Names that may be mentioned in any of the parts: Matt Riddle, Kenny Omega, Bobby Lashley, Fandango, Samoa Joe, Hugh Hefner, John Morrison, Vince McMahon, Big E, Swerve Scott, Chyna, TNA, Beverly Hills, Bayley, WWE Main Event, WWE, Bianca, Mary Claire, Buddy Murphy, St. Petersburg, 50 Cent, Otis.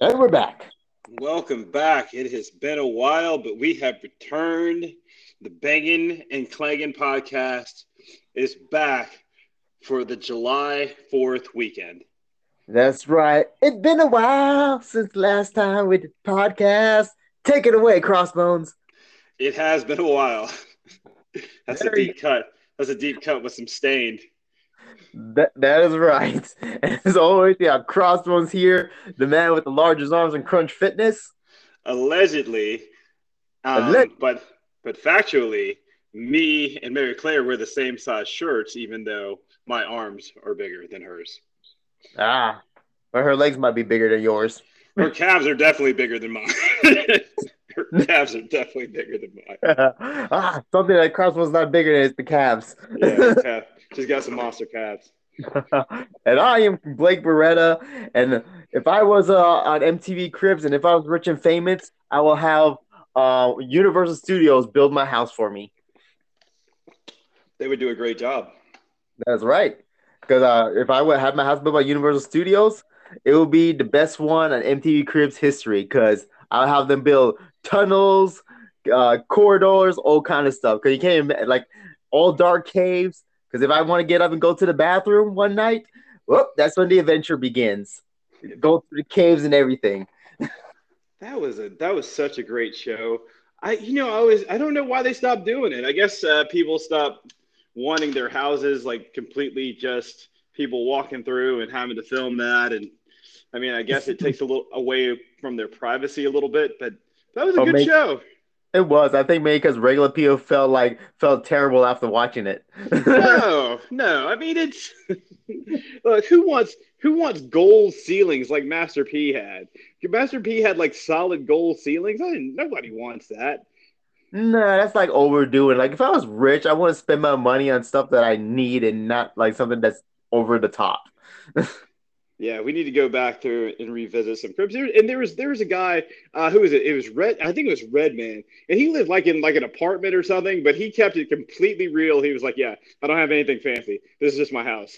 And we're back. Welcome back. It has been a while, but we have returned. The Banging and Clanging Podcast is back for the July 4th weekend. That's right. It's been a while since last time we did the podcast. Take it away, Crossbones. It has been a while. That's a deep cut. That's a deep cut with some stain. That is right. As always, yeah, Crossbones here, the man with the largest arms in Crunch Fitness. Allegedly. But factually, me and Mary Claire wear the same size shirts, even though my arms are bigger than hers. Ah, but her legs might be bigger than yours. Her calves are definitely bigger than mine. Her calves are definitely bigger than mine. Something that Crossbones not bigger than is the calves. Yeah, she's got some monster calves. And I am Blake Beretta. And if I was on MTV Cribs and if I was rich and famous, I will have Universal Studios build my house for me. They would do a great job. That's right. Because if I would have my house built by Universal Studios, it would be the best one on MTV Cribs history because I'll have them build tunnels, corridors, all kind of stuff. Because you can't even, like, all dark caves. Because if I want to get up and go to the bathroom one night, that's when the adventure begins. Go through the caves and everything. That was such a great show. I don't know why they stopped doing it. I guess people stopped wanting their houses like completely just people walking through and having to film that. And I mean, I guess it takes a little away from their privacy a little bit, but that was a good show. It was. I think maybe because regular people felt terrible after watching it. No. I mean, it's look, who wants gold ceilings like Master P had? If Master P had like solid gold ceilings, nobody wants that. Nah, that's like overdoing. Like if I was rich, I want to spend my money on stuff that I need and not like something that's over the top. Yeah, we need to go back through and revisit some cribs. And there was a guy, who was it? It was Red. I think it was Redman, and he lived like in like an apartment or something. But he kept it completely real. He was like, "Yeah, I don't have anything fancy. This is just my house."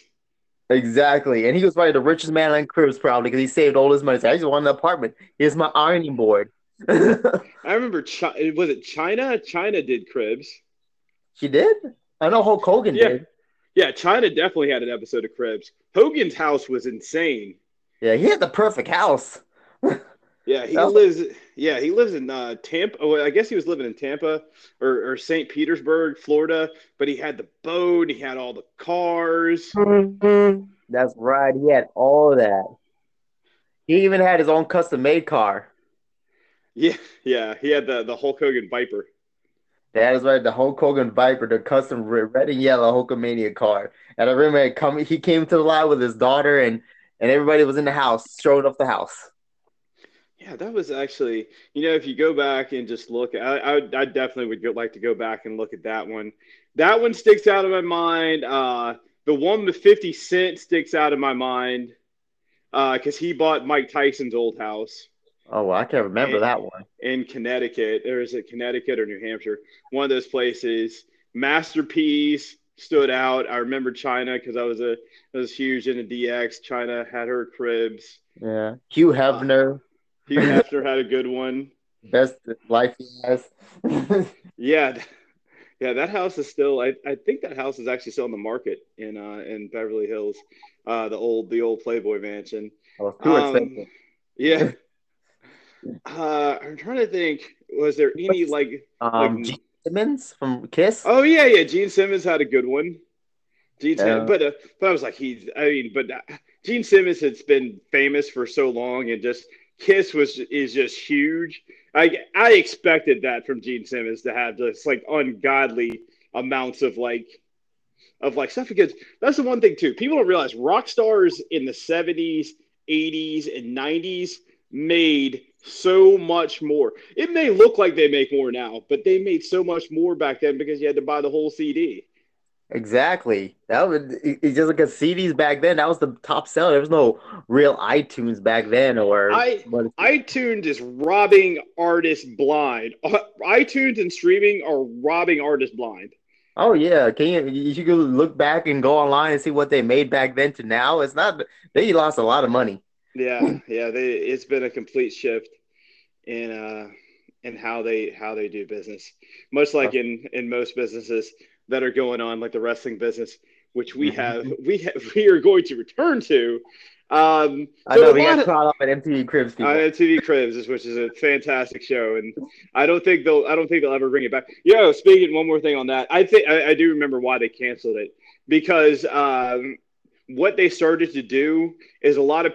Exactly, and he was probably the richest man on cribs probably because he saved all his money. So I just want an apartment. Here's my ironing board. I remember. Was it Chyna? Chyna did cribs. She did. I know Hulk Hogan did. Yeah, Chyna definitely had an episode of Cribs. Hogan's house was insane. Yeah, he had the perfect house. He lives in Tampa. Oh, I guess he was living in Tampa or St. Petersburg, Florida. But he had the boat. He had all the cars. That's right. He had all of that. He even had his own custom-made car. Yeah. He had the Hulk Hogan Viper. That is right, the Hulk Hogan Viper, the custom red and yellow Hulkamania car. And I remember he came to the lot with his daughter, and everybody was in the house, showing off the house. Yeah, that was actually, if you go back and just look, I definitely would like to go back and look at that one. That one sticks out of my mind. The one with 50 Cent sticks out of my mind because he bought Mike Tyson's old house. Oh, well, I can't remember that one. In Connecticut. There was a Connecticut or New Hampshire. One of those places. Master P's stood out. I remember Chyna because I was huge into DX. Chyna had her cribs. Yeah. Hugh Hefner. Hugh Hefner had a good one. Best life he has. Yeah. Yeah, that house is still I think that house is actually still on the market in Beverly Hills. The old Playboy mansion. Oh, too expensive. Yeah. I'm trying to think. Was there any Gene Simmons from Kiss? Oh yeah. Gene Simmons had a good one. But I was like Gene Simmons has been famous for so long, and just Kiss is just huge. I expected that from Gene Simmons to have just like ungodly amounts of stuff, because that's the one thing too. People don't realize rock stars in the 70s, 80s, and 90s made so much more. It may look like they make more now, but they made so much more back then because you had to buy the whole CD. Exactly. That was just like a CDs back then. That was the top seller. There was no real iTunes back then. iTunes is robbing artists blind. iTunes and streaming are robbing artists blind. Oh yeah, you can look back and go online and see what they made back then to now. It's not, they lost a lot of money. Yeah. It's been a complete shift in how they do business, much like in most businesses that are going on, like the wrestling business, which we are going to return to. I know we got caught up at MTV Cribs. MTV Cribs, which is a fantastic show, and I don't think they'll ever bring it back. Yo, speaking one more thing on that, I do remember why they canceled it, because what they started to do is a lot of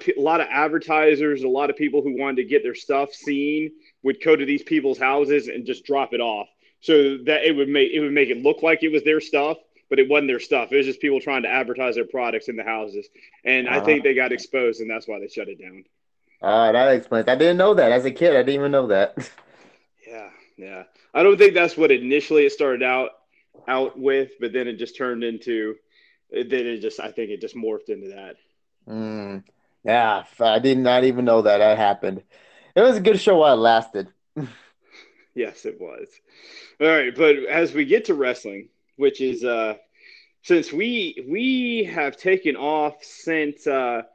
advertisers, a lot of people who wanted to get their stuff seen would go to these people's houses and just drop it off, so that it would make it look like it was their stuff. But it wasn't their stuff. It was just people trying to advertise their products in the houses. And I think they got exposed, and that's why they shut it down. That explains. I didn't know that. As a kid, I didn't even know that. Yeah. I don't think that's what initially it started out with, but then it just turned into – I think it just morphed into that. Yeah, I did not even know that happened. It was a good show while it lasted. Yes, it was. All right, but as we get to wrestling – which is since we have taken off since Hell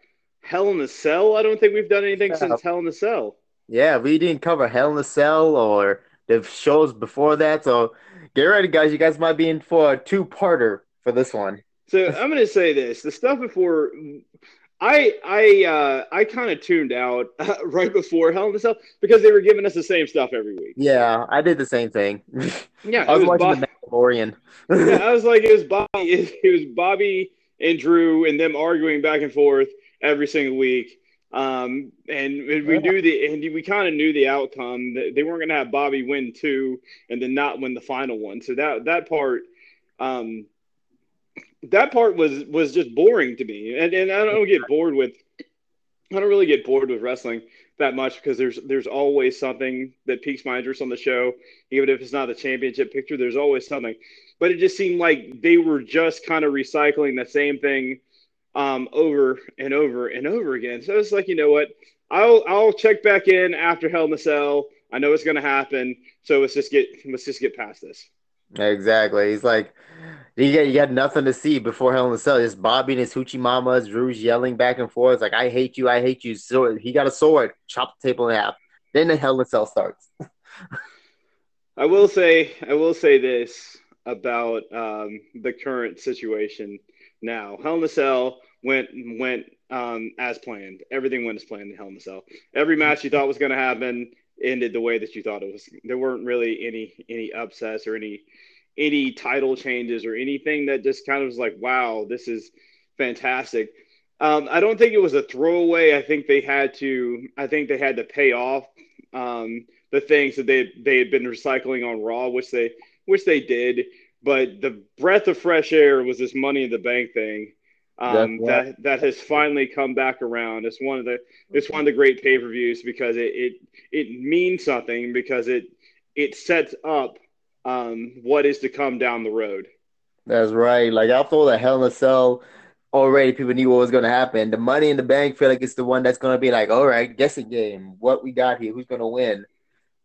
in a Cell. I don't think we've done anything since Hell in a Cell. Yeah, we didn't cover Hell in a Cell or the shows before that. So get ready, guys. You guys might be in for a two-parter for this one. So I'm going to say this. The stuff before – I kind of tuned out right before Hell in a Cell because they were giving us the same stuff every week. Yeah, I did the same thing. Yeah, I was watching the Mandalorian. Yeah, I was like, it was Bobby and Drew and them arguing back and forth every single week. We kind of knew the outcome. They weren't going to have Bobby win two and then not win the final one. So that part was just boring to me. And I don't really get bored with wrestling that much because there's always something that piques my interest on the show. Even if it's not the championship picture, there's always something. But it just seemed like they were just kind of recycling the same thing over and over and over again. So it's like, you know what? I'll check back in after Hell in a Cell. I know it's going to happen. So let's just get past this. Exactly. He's like, you got nothing to see before Hell in a Cell. It's Bobby and his hoochie mamas. Drew's yelling back and forth. It's like, I hate you. So he got a sword, chopped the table in half. Then the Hell in a Cell starts. I will say this about the current situation now. Hell in a Cell went as planned. Everything went as planned in Hell in a Cell. Every match you thought was going to happen ended the way that you thought it was. There weren't really any upsets or any title changes or anything that just kind of was like, wow, this is fantastic. I don't think it was a throwaway. I think they had to pay off the things that they had been recycling on Raw, which they did. But the breath of fresh air was this Money in the Bank thing. That has finally come back around. It's one of the great pay-per-views because it means something, because it sets up what is to come down the road. That's right. Like, after all the Hell in a Cell, already people knew what was going to happen. The Money in the Bank feel like it's the one that's going to be like, all right, guessing game. What we got here? Who's going to win?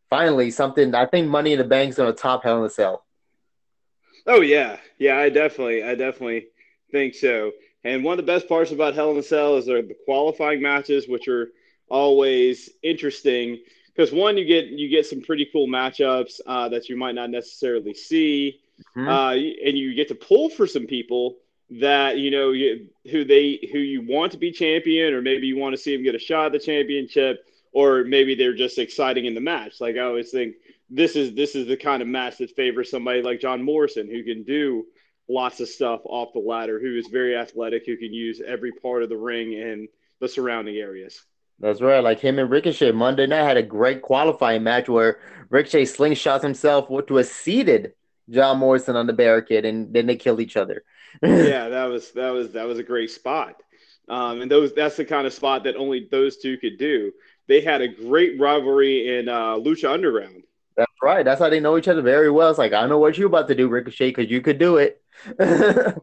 Finally, something. I think Money in the Bank's going to top Hell in a Cell. Oh yeah, I definitely think so. And one of the best parts about Hell in a Cell is the qualifying matches, which are always interesting because, one, you get some pretty cool matchups that you might not necessarily see, and you get to pull for some people that you know who you want to be champion, or maybe you want to see them get a shot at the championship, or maybe they're just exciting in the match. Like, I always think this is the kind of match that favors somebody like John Morrison, who can do lots of stuff off the ladder, who is very athletic, who can use every part of the ring and the surrounding areas. That's right. Like him and Ricochet Monday night had a great qualifying match where Ricochet slingshots himself to a seated John Morrison on the barricade, and then they killed each other. Yeah, that was a great spot. And that's the kind of spot that only those two could do. They had a great rivalry in Lucha Underground. That's right. That's how they know each other very well. It's like, I know what you're about to do, Ricochet, because you could do it. I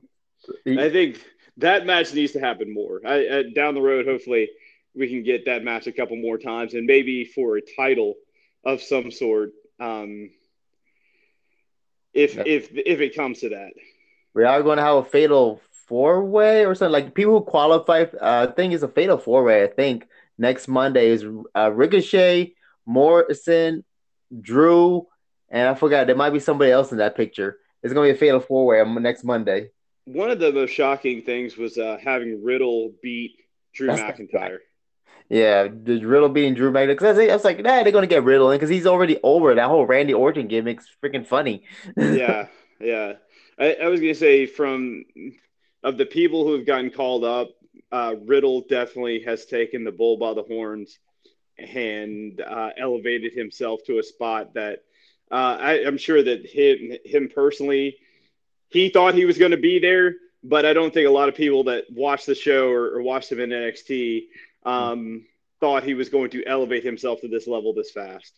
think that match needs to happen more. Down the road, hopefully, we can get that match a couple more times, and maybe for a title of some sort, if it comes to that. We are going to have a fatal four-way or something. Like, people who qualify, I think it's a fatal four-way, I think. Next Monday is Ricochet, Morrison, Drew, and I forgot, there might be somebody else in that picture. It's going to be a fatal four-way next Monday. One of the most shocking things was having Riddle beat Drew McIntyre. Yeah, Riddle beating Drew McIntyre. Because I was like, nah, they're going to get Riddle in because he's already over. That whole Randy Orton gimmick's freaking funny. Yeah. I was going to say of the people who have gotten called up, Riddle definitely has taken the bull by the horns and elevated himself to a spot that I'm sure that him personally, he thought he was going to be there, but I don't think a lot of people that watched the show or watched him in NXT thought he was going to elevate himself to this level this fast.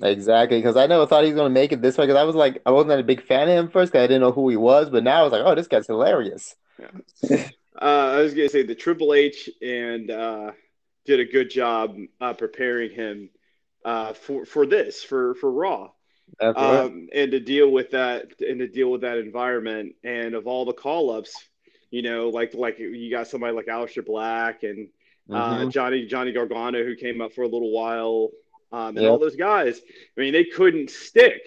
Exactly, because I never thought he was going to make it this way, because I wasn't a big fan of him first because I didn't know who he was, but now I was like, oh, this guy's hilarious. Yeah. I was going to say the Triple H and did a good job preparing him for Raw. And to deal with that environment, and of all the call-ups, you know, like you got somebody like Aleister Black and Johnny Gargano, who came up for a little while, and all those guys. I mean, they couldn't stick,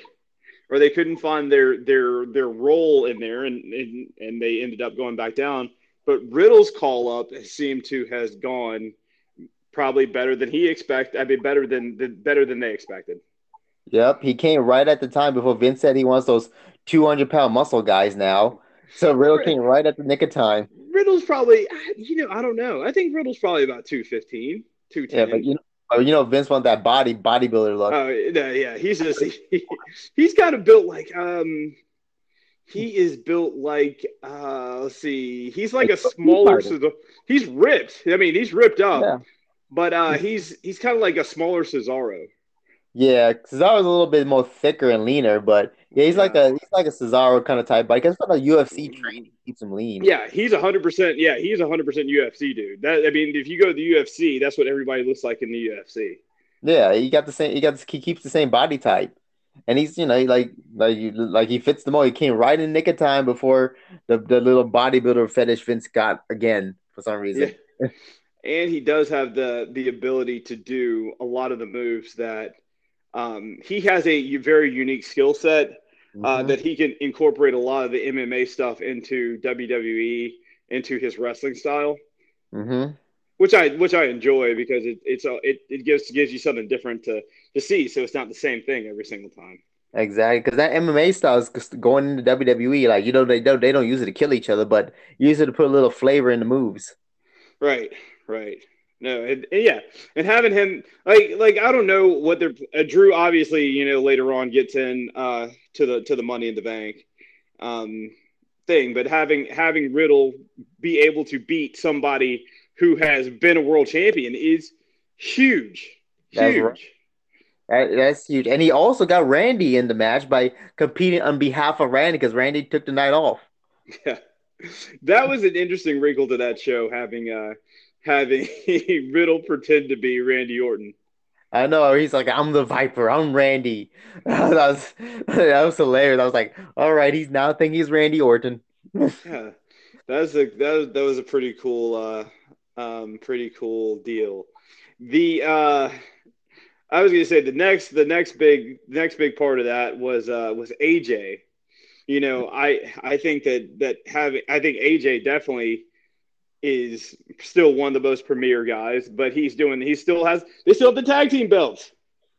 or they couldn't find their role in there, and they ended up going back down. But Riddle's call-up seemed to has gone probably better than he expected. I mean, better than they expected. Yep, he came right at the time before Vince said he wants those 200-pound muscle guys now. So Riddle came right at the nick of time. Riddle's probably, I don't know. I think Riddle's probably about 215, 210. Yeah, but Vince wants that bodybuilder look. Oh, yeah, he's just he's kind of built like he is built like let's see, he's like a smaller. He's ripped. I mean, he's ripped up, yeah. But he's kind of like a smaller Cesaro. Yeah, Cesaro's a little bit more thicker and leaner, but yeah, he's like a Cesaro kind of type. But I guess from the UFC training keeps him lean. Yeah, he's 100%. Yeah, he's 100% UFC dude. That, I mean, if you go to the UFC, that's what everybody looks like in the UFC. Yeah, he keeps the same body type, and he's like he fits them all. He came right in the nick of time before the little bodybuilder fetish Vince got again for some reason. Yeah. And he does have the ability to do a lot of the moves that. He has a very unique skill set that he can incorporate a lot of the MMA stuff into WWE, into his wrestling style, which I enjoy because it gives you something different to see. So it's not the same thing every single time. Exactly, because that MMA style is going into WWE. Like they don't use it to kill each other, but use it to put a little flavor in the moves. Right. No, and having him like I don't know what they're Drew obviously later on gets in to the Money in the Bank thing, but having Riddle be able to beat somebody who has been a world champion is huge. That's huge, and he also got Randy in the match by competing on behalf of Randy because Randy took the night off. Yeah, that was an interesting wrinkle to that show having Riddle pretend to be Randy Orton. I know. He's like, I'm the Viper. I'm Randy. That was hilarious. I was like, all right, he's now thinking he's Randy Orton. Yeah, that was a pretty cool deal. The I was gonna say the next big part of that was AJ. I think AJ definitely is still one of the most premier guys, but they still have the tag team belts.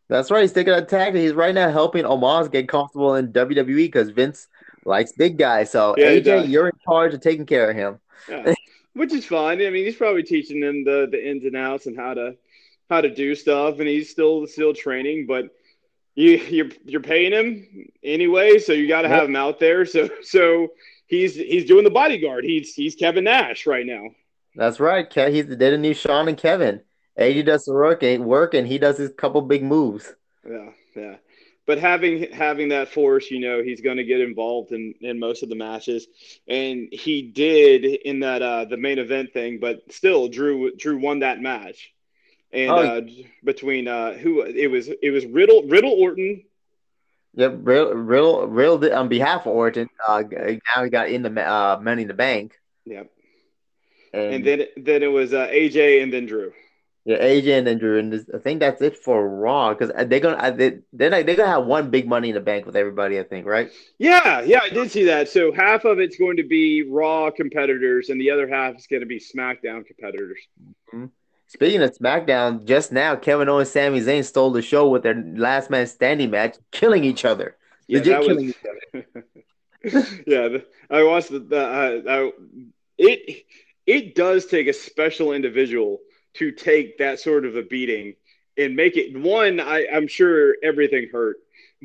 That's right. He's taking a tag team. He's right now helping Omos get comfortable in WWE because Vince likes big guys. So yeah, AJ, you're in charge of taking care of him. Yeah. Which is fine. I mean, he's probably teaching them the ins and outs and how to do stuff, and he's still training, but you're paying him anyway, so you gotta have him out there. So He's doing the bodyguard. He's Kevin Nash right now. That's right. They didn't need Sean and Kevin. AJ does the work, and he does his couple big moves. Yeah. But having that force, he's going to get involved in most of the matches, and he did in that the main event thing. But still, Drew won that match, and between who it was Riddle Orton. Yep, Riddle on behalf of Orton. Now he got in the Money in the Bank. Yep, and then it was AJ and then Drew. Yeah, AJ and then Drew, and I think that's it for Raw because they're gonna have one big Money in the Bank with everybody, I think, right? Yeah, I did see that. So half of it's going to be Raw competitors, and the other half is going to be SmackDown competitors. Mm-hmm. Speaking of SmackDown, just now Kevin Owens, Sami Zayn stole the show with their last man standing match, killing each other. Yeah, Legit killing each other. Yeah, I watched It does take a special individual to take that sort of a beating and make it one. I'm sure everything hurt,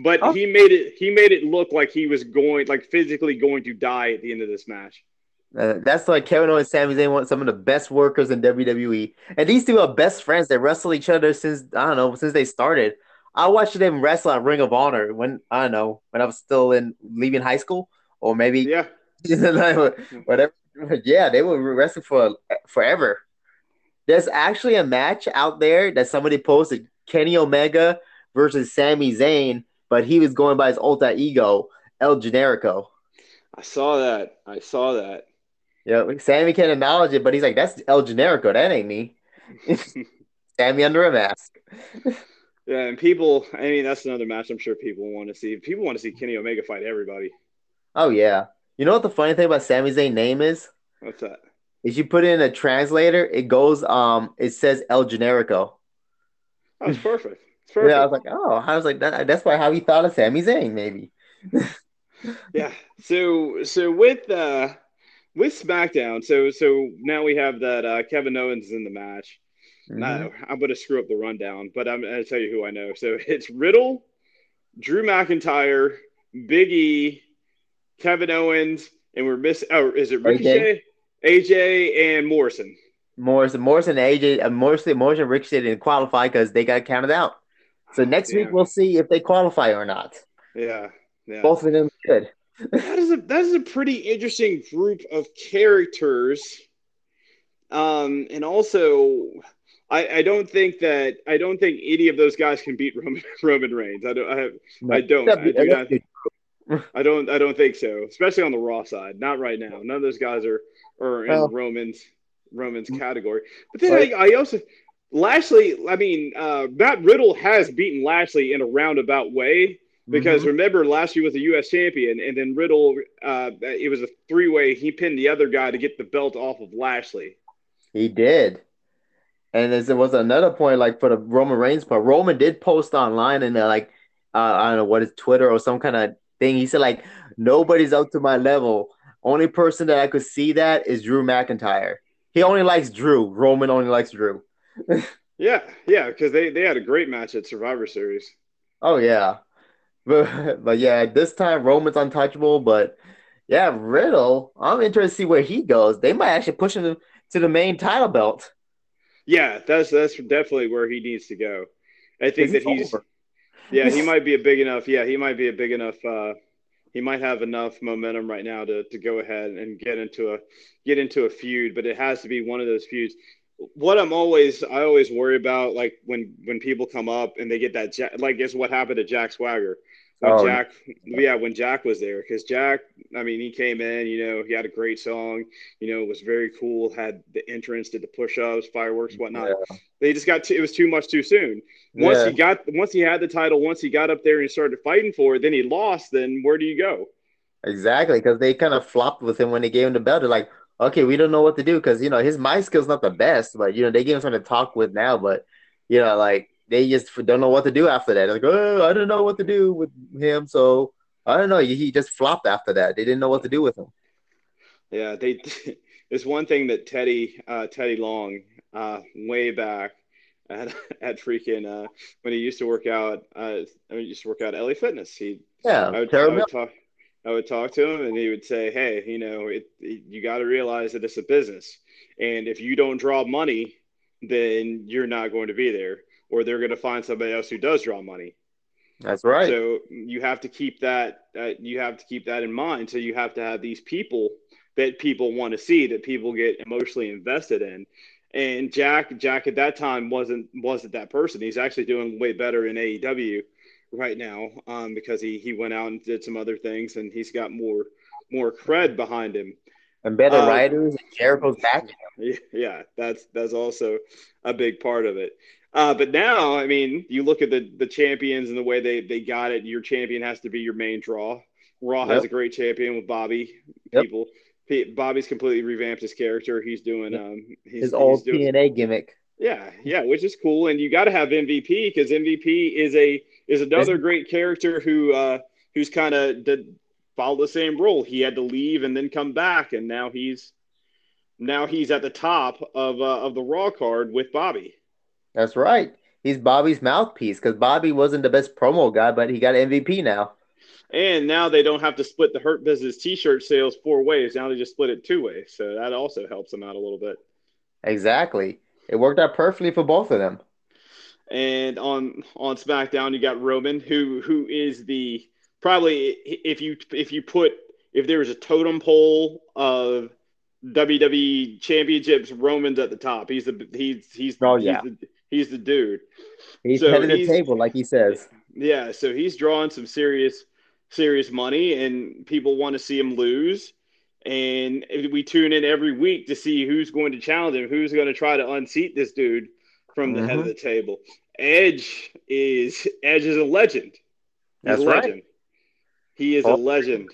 but he made it look like he was physically going to die at the end of this match. That's why Kevin Owens, Sami Zayn want some of the best workers in WWE, and these two are best friends. They wrestle each other since they started. I watched them wrestle at Ring of Honor when I was still leaving high school, or maybe whatever. Yeah, they were wrestling for forever. There's actually a match out there that somebody posted, Kenny Omega versus Sami Zayn, but he was going by his alter ego, El Generico. I saw that. Yeah, Sammy can't acknowledge it, but he's like, that's El Generico. That ain't me. Sammy under a mask. Yeah, and that's another match I'm sure people want to see. People want to see Kenny Omega fight everybody. Oh, yeah. You know what the funny thing about Sami Zayn's name is? What's that? If you put in a translator, it goes, it says El Generico. Oh, it's perfect. Yeah, I was like, that's why how he thought of Sami Zayn, maybe. Yeah. So with SmackDown, so now we have that Kevin Owens in the match. Mm-hmm. I'm going to screw up the rundown, but I'm going to tell you who I know. So it's Riddle, Drew McIntyre, Big E, Kevin Owens, and we're missing. Oh, is it Ricochet? Okay. AJ and Morrison, and Ricochet didn't qualify because they got counted out. So next week we'll see if they qualify or not. Yeah. Both of them good. That is a pretty interesting group of characters. And also, I don't think any of those guys can beat Roman Reigns. I don't think so, especially on the Raw side. Not right now. None of those guys are in Roman's category. But then Matt Riddle has beaten Lashley in a roundabout way because remember, Lashley was a U.S. champion, and then Riddle, it was a three-way. He pinned the other guy to get the belt off of Lashley. He did. And there was another point, like for the Roman Reigns part. Roman did post online and I don't know what is Twitter or some kind of thing. He said nobody's up to my level. Only person that I could see that is Drew McIntyre. He only likes Drew. Roman only likes Drew. yeah, because they had a great match at Survivor Series. Oh yeah, but yeah, this time Roman's untouchable. But yeah, Riddle, I'm interested to see where he goes. They might actually push him to the main title belt. Yeah, that's definitely where he needs to go. I think that he's. Over. Yeah, he might be a big enough. He might have enough momentum right now to go ahead and get into a feud, but it has to be one of those feuds. What I always worry about, like when people come up and they get that, it's what happened to Jack Swagger. When Jack was there, because Jack, he came in, he had a great song, was very cool, had the entrance, did the push-ups, fireworks, whatnot. Yeah. They just it was too much too soon. Once he had the title, once he got up there and he started fighting for it, then he lost, then where do you go? Exactly, because they kind of flopped with him when they gave him the belt. They're like, okay, we don't know what to do, because, his mind skill's not the best, but, they gave him something to talk with now, but, they just don't know what to do after that. They're like, I don't know what to do with him. So I don't know. He just flopped after that. They didn't know what to do with him. Yeah, it's one thing that Teddy Long, way back at freaking when he used to work out. He used to work out at LA Fitness. I would talk to him, and he would say, "Hey, you got to realize that it's a business, and if you don't draw money, then you're not going to be there." Or they're going to find somebody else who does draw money. That's right. So you have to keep that. You have to keep that in mind. So you have to have these people that people want to see, that people get emotionally invested in. And Jack at that time wasn't that person. He's actually doing way better in AEW right now because he went out and did some other things, and he's got more cred behind him. and better riders and Jericho's back. Yeah, that's also a big part of it. But now, I mean, you look at the champions and the way they got it. Your champion has to be your main draw. Raw has a great champion with Bobby. Yep. People, Bobby's completely revamped his character. He's doing his old TNA gimmick. Yeah, which is cool. And you got to have MVP because MVP is another great character who's kind of followed the same role. He had to leave and then come back, and now he's at the top of the Raw card with Bobby. That's right. He's Bobby's mouthpiece because Bobby wasn't the best promo guy, but he got MVP now. And now they don't have to split the Hurt Business T-shirt sales 4 ways. Now they just split it 2 ways, so that also helps them out a little bit. Exactly. It worked out perfectly for both of them. And on SmackDown, you got Roman, who is the probably if there was a totem pole of WWE championships, Roman's at the top. He's the dude. He's head of the table, like he says. Yeah, so he's drawing some serious money, and people want to see him lose. And we tune in every week to see who's going to challenge him, who's going to try to unseat this dude from the head of the table. Edge is a legend. That's right. He is a legend.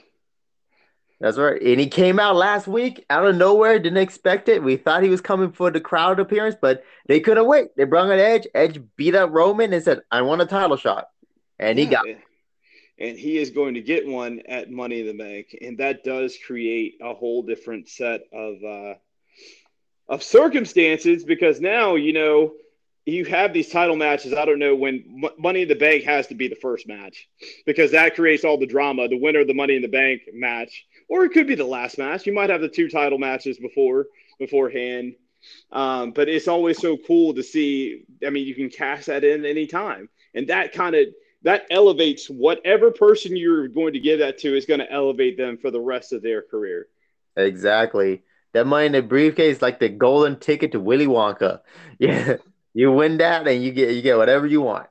That's right. And he came out last week out of nowhere. Didn't expect it. We thought he was coming for the crowd appearance, but they couldn't wait. They brought an Edge. Edge beat up Roman and said, "I want a title shot." And he got it. And he is going to get one at Money in the Bank, and that does create a whole different set of circumstances because now you have these title matches. I don't know when Money in the Bank has to be the first match because that creates all the drama. The winner of the Money in the Bank match, or it could be the last match. You might have the 2 title matches beforehand, but it's always so cool to see. I mean, you can cast that in any time, and that kind of. That elevates whatever person you're going to give that to is going to elevate them for the rest of their career. Exactly. That money in the briefcase is like the golden ticket to Willy Wonka. Yeah, you win that and you get whatever you want.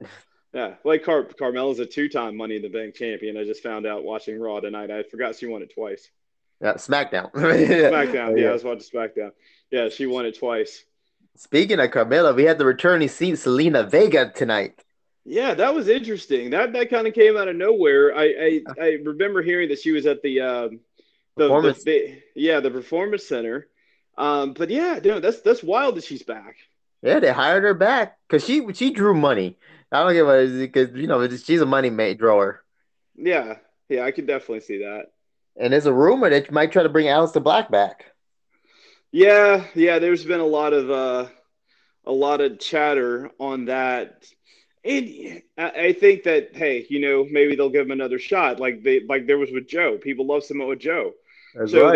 Yeah, like Carmella's a 2-time Money in the Bank champion. I just found out watching Raw tonight. I forgot she won it twice. SmackDown. SmackDown. Yeah, I was watching SmackDown. Yeah, she won it twice. Speaking of Carmella, we had the returning Selena Vega tonight. Yeah, that was interesting. That kind of came out of nowhere. I remember hearing that she was at the performance center. But yeah, dude, that's wild that she's back. Yeah, they hired her back because she drew money. I don't give a because she's a money drawer. Yeah, I could definitely see that. And there's a rumor that you might try to bring Aleister Black back. Yeah, there's been a lot of chatter on that. And I think that, hey, maybe they'll give him another shot, like there was with Joe. People love Samoa Joe, so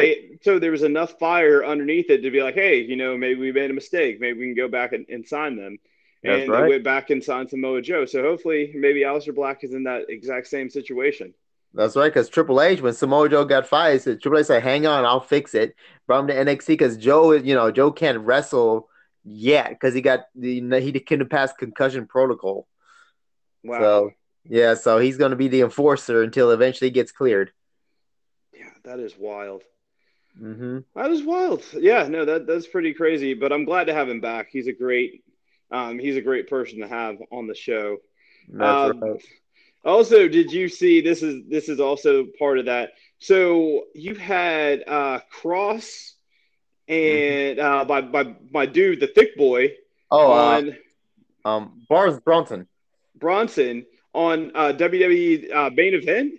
there was enough fire underneath it to be like, hey, maybe we made a mistake. Maybe we can go back and sign them. That's and right. They went back and signed Samoa Joe. So hopefully, maybe Aleister Black is in that exact same situation. That's right, because Triple H, when Samoa Joe got fired, so Triple H said, "Hang on, I'll fix it." Brought him to NXT because Joe is, Joe can't wrestle yet because he couldn't pass concussion protocol. Wow. So he's going to be the enforcer until eventually he gets cleared. Yeah, that is wild. Mm-hmm. That is wild. Yeah, no, that's pretty crazy. But I'm glad to have him back. He's a great, person to have on the show. That's right. Also, did you see this is also part of that? So you had Cross and by my dude, the thick boy. Oh, Bronson on WWE main event.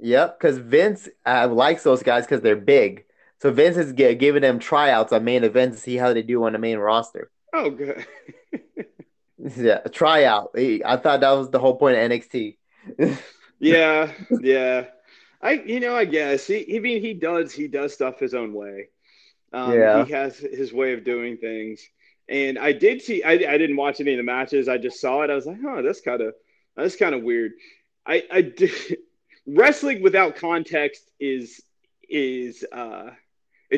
Yep, because Vince likes those guys because they're big. So Vince is giving them tryouts on main events to see how they do on the main roster. Oh, good. Yeah, a tryout. I thought that was the whole point of NXT. Yeah. I guess he does stuff his own way. He has his way of doing things. And I did see. I didn't watch any of the matches. I just saw it. I was like, "Huh, that's kind of weird." Wrestling without context is it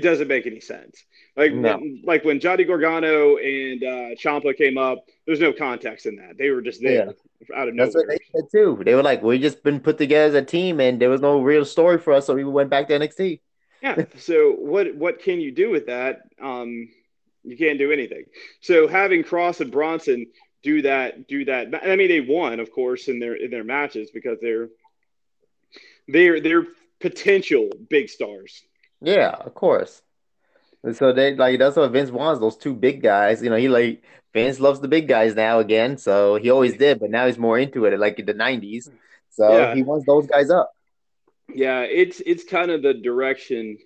doesn't make any sense. Like when Johnny Gargano and Ciampa came up, there's no context in that. They were just there out of nowhere. That's what they said too. They were like, "We just been put together as a team, and there was no real story for us, so we went back to NXT." Yeah. So what can you do with that? You can't do anything. So having Cross and Bronson do that. I mean, they won, of course, in their matches because they're potential big stars. Yeah, of course. And so they that's what Vince wants, those two big guys. You know, he Vince loves the big guys now again. So he always did, but now he's more into it in the 90s. So he wants those guys up. Yeah, it's kind of the direction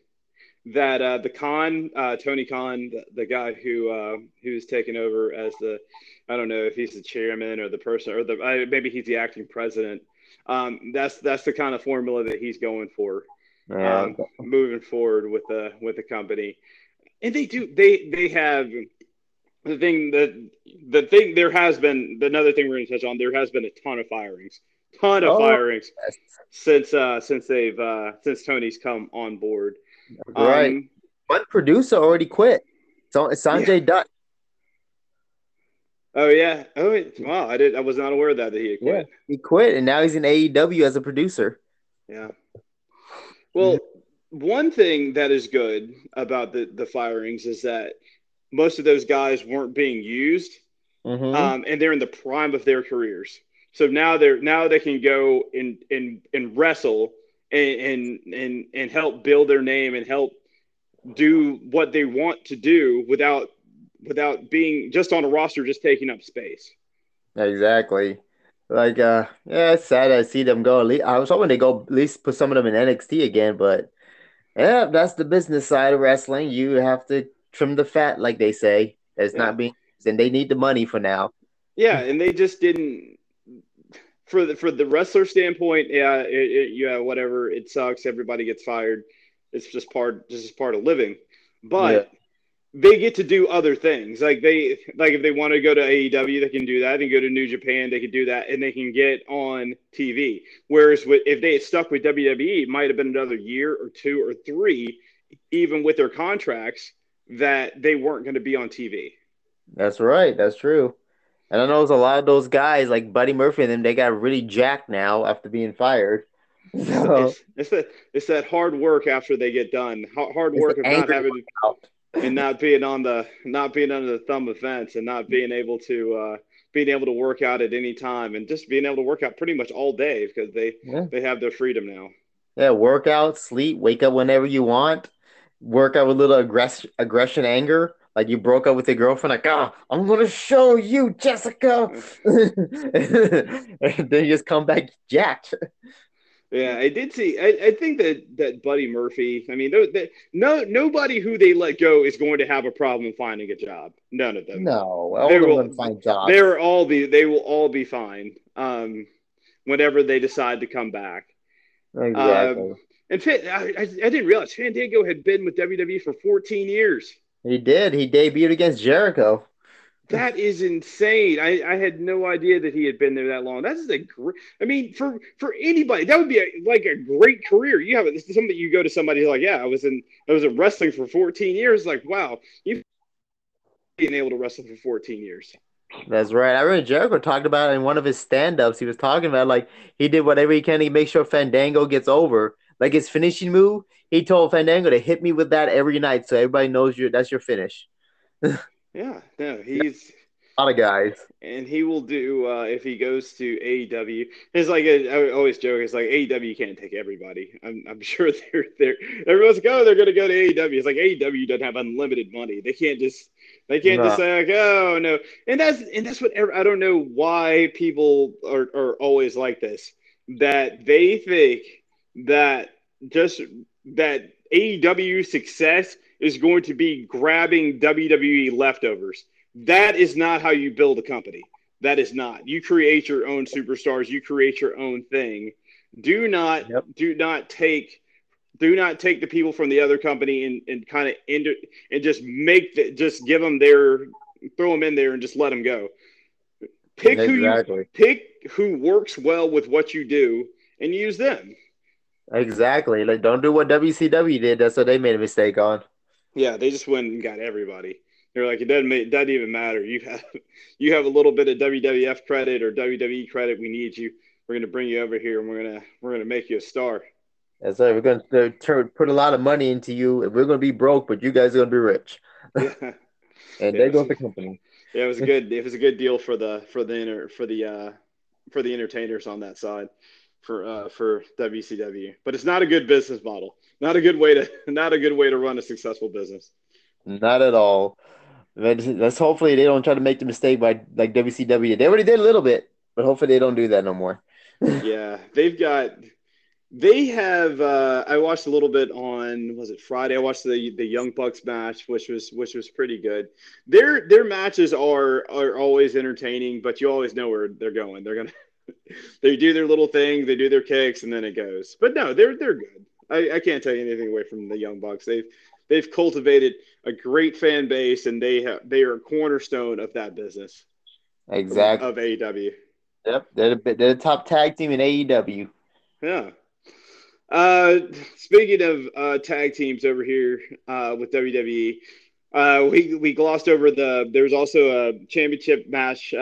that Tony Khan, the guy who's taken over as the, I don't know if he's the chairman or the person or maybe he's the acting president. That's the kind of formula that he's going for, moving forward with the company. And they have the thing there has been another thing we're going to touch on. There has been a ton of firings since Tony's come on board. Right. One producer already quit. So it's Sanjay Dutt. Oh yeah. Oh wow. I was not aware of that he had quit. Yeah, he quit, and now he's in AEW as a producer. Yeah. Well, one thing that is good about the firings is that most of those guys weren't being used, and they're in the prime of their careers. So now they can go and wrestle and help build their name and help do what they want to do without being just on a roster, just taking up space. Exactly. It's sad I see them go. I was hoping they go at least put some of them in NXT again, but yeah, that's the business side of wrestling. You have to trim the fat, like they say. It's not being used, and they need the money for now. Yeah, and they just didn't. For the wrestler standpoint, whatever, it sucks. Everybody gets fired. It's just part of living. But they get to do other things. If they want to go to AEW, they can do that. They can go to New Japan, they can do that, and they can get on TV. Whereas if they had stuck with WWE, it might have been another year or two or three, even with their contracts, that they weren't going to be on TV. That's right. That's true. And I know a lot of those guys, like Buddy Murphy and them, they got really jacked now after being fired. So, it's that hard work after they get done. Hard work of not having and not being under the thumb of fence and not being able to work out at any time and just being able to work out pretty much all day because they have their freedom now. Yeah, work out, sleep, wake up whenever you want, work out with a little aggression, anger. Like you broke up with your girlfriend, I'm gonna show you, Jessica. And then you just come back jacked. Yeah, I did see. I think that Buddy Murphy. I mean, nobody who they let go is going to have a problem finding a job. None of them. No, all of them find jobs. They will all be fine. Whenever they decide to come back. Exactly. And Finn, I didn't realize Fandango had been with WWE for 14 years. He did. He debuted against Jericho. That is insane. I had no idea that he had been there that long. That's a great. I mean, for anybody, that would be a great career. You have this is something you go to somebody who's like, I was in wrestling for 14 years. Like, wow, you've been able to wrestle for 14 years. That's right. I remember Jericho talked about it in one of his stand-ups. He was talking about he did whatever he can to make sure Fandango gets over. Like his finishing move, he told Fandango to hit me with that every night, so everybody knows that's your finish. Yeah, no, he's a lot of guys, and he will do if he goes to AEW. It's I always joke, it's AEW can't take everybody. I'm sure they're everyone's like, oh, they're gonna go to AEW. It's AEW doesn't have unlimited money. They can't just say oh no. And that's what I don't know why people are always like this, that they think that AEW success is going to be grabbing WWE leftovers. That is not how you build a company. That is not. You create your own superstars. You create your own thing. Do not take the people from the other company and kind of end it and just give them throw them in there and just let them go. Pick who works well with what you do and use them. Exactly. Don't do what WCW did. That's what they made a mistake on. Yeah, they just went and got everybody. They're like, it doesn't even matter. You have a little bit of WWF credit or WWE credit. We need you. We're gonna bring you over here, and we're gonna make you a star. That's right. We're going to put a lot of money into you, and we're going to be broke, but you guys are going to be rich. And there goes the company. Yeah, it was good. It was a good deal for the entertainers on that side for WCW. But it's not a good business model. Not a good way to run a successful business. Not at all. Let's hopefully they don't try to make the mistake by like WCW. They already did a little bit, but hopefully they don't do that no more. Yeah, they have. I watched a little bit on, was it Friday? I watched the Young Bucks match, which was pretty good. Their matches are always entertaining, but you always know where they're going. They do their little thing, they do their kicks, and then it goes. But no, they're good. I can't take anything away from the Young Bucks. They've cultivated a great fan base, and they are a cornerstone of that business. Exactly. Of AEW. Yep, they're the top tag team in AEW. Yeah. Speaking of tag teams over here with WWE, we glossed over there was also a championship match,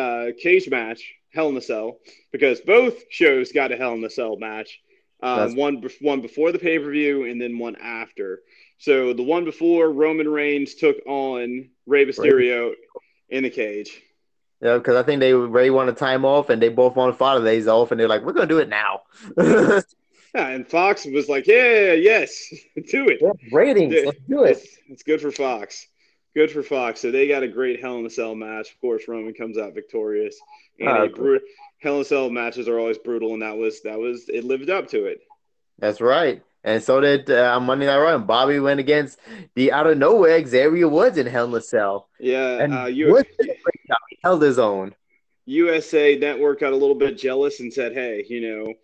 cage match, Hell in a Cell, because both shows got a Hell in a Cell match. One before the pay-per-view and then one after. So the one before, Roman Reigns took on Rey Mysterio in the cage. Yeah, because I think Rey wanted time off, and they both wanted Father's Day off, and they're like, we're going to do it now. Yeah, and Fox was like, yeah, yes, do it. Yeah, ratings, let's do it. It's good for Fox. Good for Fox. So they got a great Hell in a Cell match. Of course, Roman comes out victorious. And Hell in a Cell matches are always brutal, and that was it lived up to it. That's right. And so did Monday Night Raw. Bobby went against the out of nowhere Xavier Woods in Hell in a Cell. Yeah, and Woods held his own. USA Network got a little bit jealous and said, "Hey,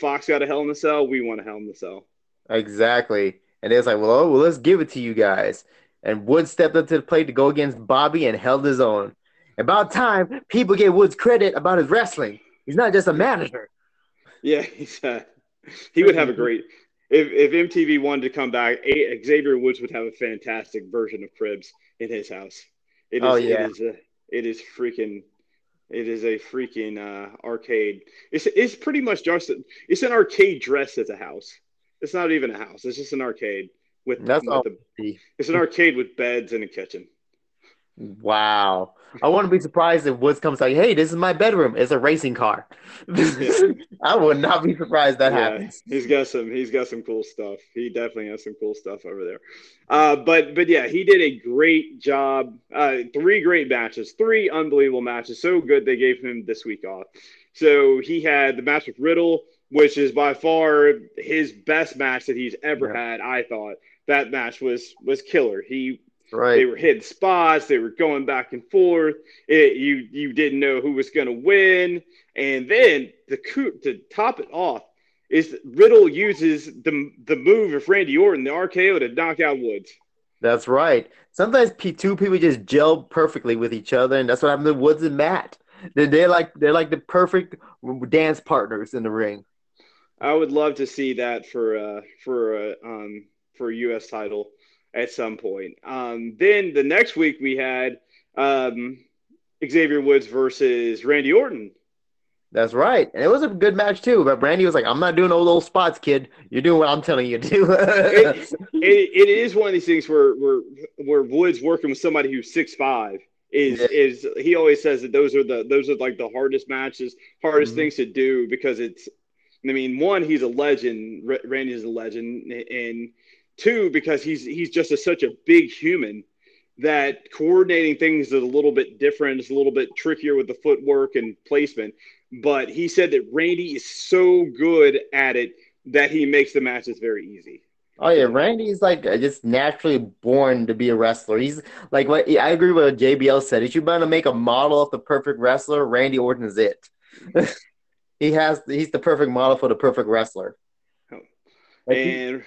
Fox got a Hell in a Cell. We want a Hell in a Cell." Exactly. And they was like, "Well, let's give it to you guys." And Woods stepped up to the plate to go against Bobby and held his own. About time people gave Woods credit about his wrestling. He's not just a manager. Yeah, he would have a great. If MTV wanted to come back, Xavier Woods would have a fantastic version of Cribs in his house. It is a freaking arcade. It's pretty much it's an arcade dressed as a house. It's not even a house. It's just an arcade it's an arcade with beds and a kitchen. Wow. I wouldn't be surprised if Woods comes like, hey, this is my bedroom. It's a racing car. Yeah. I would not be surprised that happens. He's got some cool stuff. He definitely has some cool stuff over there. But yeah, he did a great job. Three great matches, three unbelievable matches. So good they gave him this week off. So he had the match with Riddle, which is by far his best match that he's ever had, I thought. That match was killer. Right. They were hitting spots. They were going back and forth. You didn't know who was going to win. And then to top it off is Riddle uses the move of Randy Orton, the RKO, to knock out Woods. That's right. Sometimes two people just gel perfectly with each other, and that's what happened to Woods and Matt. They're like the perfect dance partners in the ring. I would love to see that for a U.S. title at some point. Then the next week we had Xavier Woods versus Randy Orton. That's right. And it was a good match too, but Randy was like, I'm not doing no little spots, kid. You're doing what I'm telling you to do. It is one of these things where Woods working with somebody who's 6'5" is he always says that those are like the hardest matches, hardest things to do, because one, he's a legend. Randy's a legend, and two, because he's just such a big human that coordinating things is a little bit different. It's a little bit trickier with the footwork and placement. But he said that Randy is so good at it that he makes the matches very easy. Oh, yeah. Randy's like just naturally born to be a wrestler. He's like, I agree with what JBL said. If you're going to make a model of the perfect wrestler, Randy Orton is it. He's the perfect model for the perfect wrestler. So there's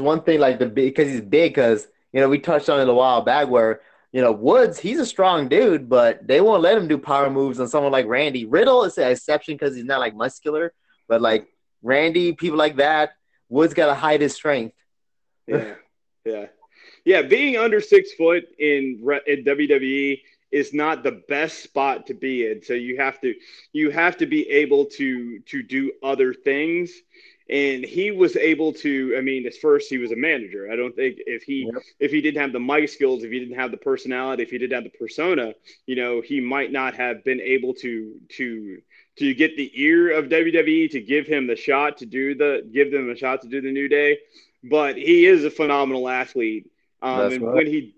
one thing, because he's big, because, we touched on it a while back where, Woods, he's a strong dude, but they won't let him do power moves on someone like Randy. Riddle is an exception because he's not, muscular, but, Randy, people like that, Woods got to hide his strength. Yeah, yeah. Yeah, being under 6 foot in WWE is not the best spot to be in. So you have to be able to do other things. And he was able to, I mean, at first he was a manager. I don't think if he didn't have the mic skills, if he didn't have the personality, if he didn't have the persona, you know, he might not have been able to get the ear of WWE to give him the shot to give them a shot to do the New Day. But he is a phenomenal athlete. And right.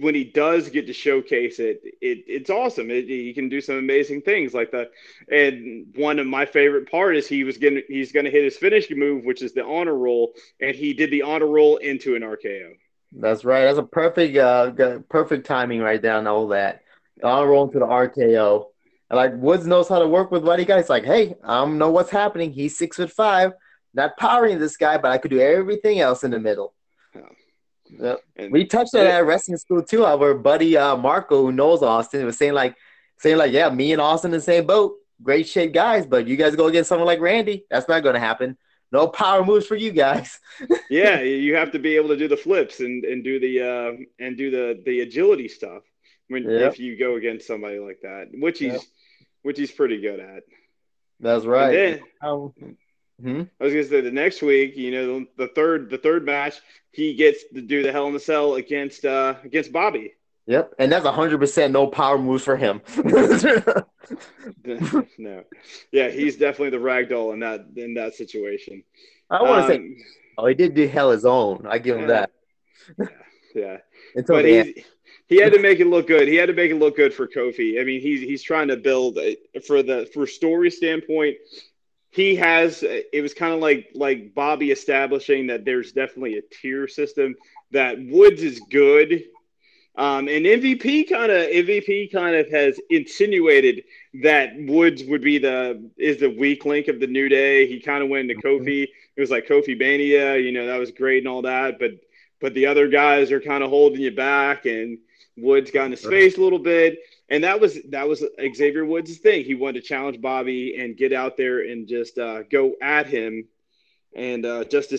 When he does get to showcase it's awesome. He can do some amazing things like that. And one of my favorite part is he's going to hit his finishing move, which is the honor roll, and he did the honor roll into an RKO. That's right. That's a perfect timing right there on all that. The honor roll into the RKO. And like Woods knows how to work with Buddy guys. Like, hey, I don't know what's happening. He's 6'5", not powering this guy, but I could do everything else in the middle. Oh. Yep. We touched on that at wrestling school too. Our buddy Marco, who knows Austin, was saying like, yeah, me and Austin in the same boat, great shape guys, but you guys go against someone like Randy, that's not going to happen. No power moves for you guys. Yeah, you have to be able to do the flips and do the agility stuff if you go against somebody like that, which he's pretty good at. That's right. And then, I was gonna say the next week, you know, the third match, he gets to do the Hell in a Cell against Bobby. Yep, and that's 100% no power moves for him. No, yeah, he's definitely the ragdoll in that situation. I want to say, he did do Hell His Own. I give him that. Yeah. But he had to make it look good. He had to make it look good for Kofi. I mean, he's trying to build for story standpoint. He has – it was kind of like Bobby establishing that there's definitely a tier system, that Woods is good. And MVP kind of has insinuated that Woods would be the weak link of the New Day. He kind of went into Kofi. It was like Kofi Mania, you know, that was great and all that. But the other guys are kind of holding you back, and Woods got in his face a little bit. And that was Xavier Woods' thing. He wanted to challenge Bobby and get out there and just go at him, and just to